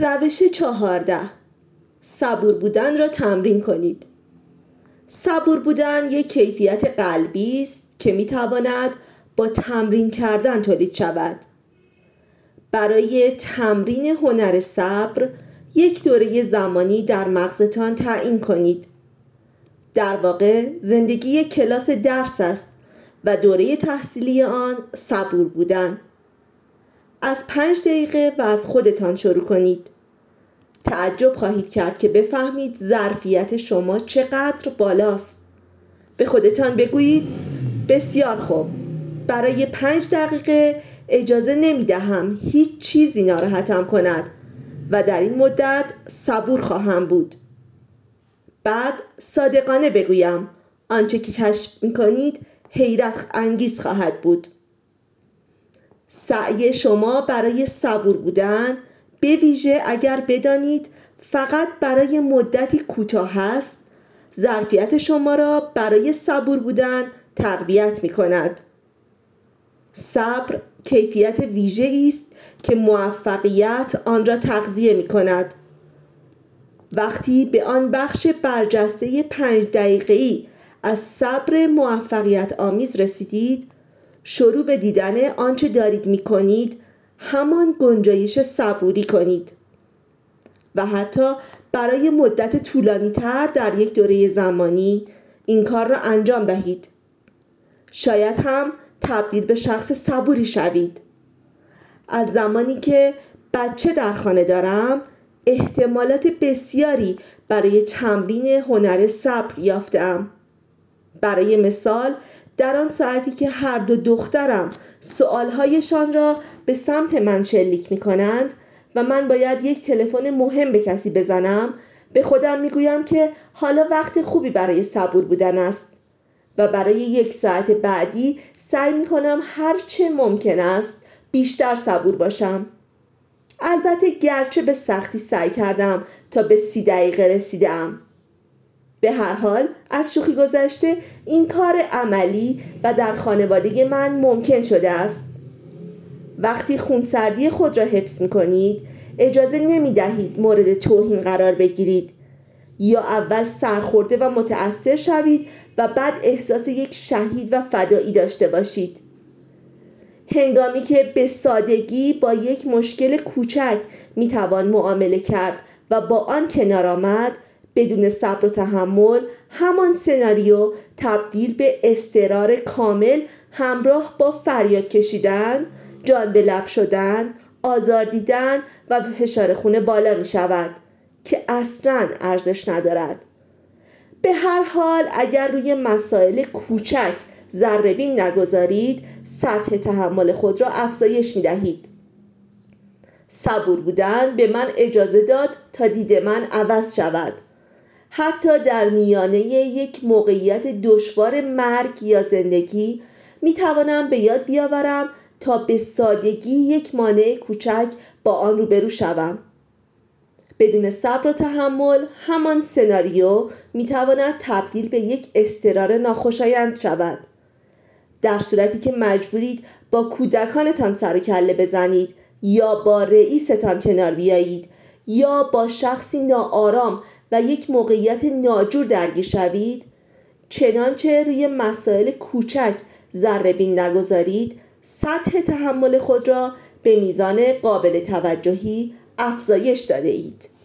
روش 14، صبور بودن را تمرین کنید. صبور بودن یک کیفیت قلبی است که می تواند با تمرین کردن تولید شود. برای تمرین هنر صبر یک دوره زمانی در مغزتان تعیین کنید. در واقع زندگی کلاس درس است و دوره تحصیلی آن صبور بودن. از 5 دقیقه و از خودتان شروع کنید. تعجب خواهید کرد که بفهمید ظرفیت شما چقدر بالاست. به خودتان بگویید بسیار خوب، برای 5 دقیقه اجازه نمیدهم هیچ چیزی ناراحتم کند و در این مدت صبور خواهم بود. بعد صادقانه بگویم آنچه که کشف می‌کنید حیرت انگیز خواهد بود. سعی شما برای صبور بودن، به ویژه اگر بدانید فقط برای مدتی کوتاه است، ظرفیت شما را برای صبور بودن تقویت می‌کند. صبر کیفیت ویژه‌ای است که موفقیت آن را تغذیه می‌کند. وقتی به آن بخش برجسته 5 دقیقه‌ای از صبر موفقیت آمیز رسیدید، شروع به دیدن آنچه دارید می‌کنید همان گنجایش صبوری کنید و حتی برای مدت طولانی‌تر در یک دوره زمانی این کار را انجام دهید. شاید هم تبدیل به شخص صبوری شوید. از زمانی که بچه در خانه دارم احتمالات بسیاری برای تمرین هنر صبر یافتم. برای مثال در آن ساعتی که هر دو دخترم سوالهایشان را به سمت من شلیک می کنند و من باید یک تلفن مهم به کسی بزنم، به خودم می گویم که حالا وقت خوبی برای صبور بودن است و برای 1 ساعت بعدی سعی می کنم هر چه ممکن است بیشتر صبور باشم. البته گرچه به سختی سعی کردم تا به 30 دقیقه رسیدم. به هر حال از شوخی گذشته این کار عملی و در خانواده من ممکن شده است. وقتی خونسردی خود را حفظ می کنید اجازه نمی دهید مورد توهین قرار بگیرید یا اول سرخورده و متأثر شوید و بعد احساس یک شهید و فدایی داشته باشید. هنگامی که به سادگی با یک مشکل کوچک می توان معامله کرد و با آن کنار آمد، بدون صبر و تحمل همان سناریو تبدیل به اضطرار کامل همراه با فریاد کشیدن، جان به لب شدن، آزار دیدن و فشار خون بالا می شود که اصلاً ارزش ندارد. به هر حال اگر روی مسائل کوچک ذره‌بین نگذارید، سطح تحمل خود را افزایش می دهید. صبور بودن به من اجازه داد تا دید من عوض شود. حتی در میانه یک موقعیت دشوار مرگ یا زندگی می توانم به یاد بیاورم تا به سادگی یک مانع کوچک با آن روبرو شوم. بدون صبر و تحمل همان سناریو می تواند تبدیل به یک اضطرار ناخوشایند شود. در صورتی که مجبورید با کودکانتان سر و کله بزنید یا با رئیستان کنار بیایید یا با شخصی ناآرام و یک موقعیت ناجور درگیر شوید، چنانچه روی مسائل کوچک ذره‌بین نگذارید، سطح تحمل خود را به میزان قابل توجهی افزایش داده اید.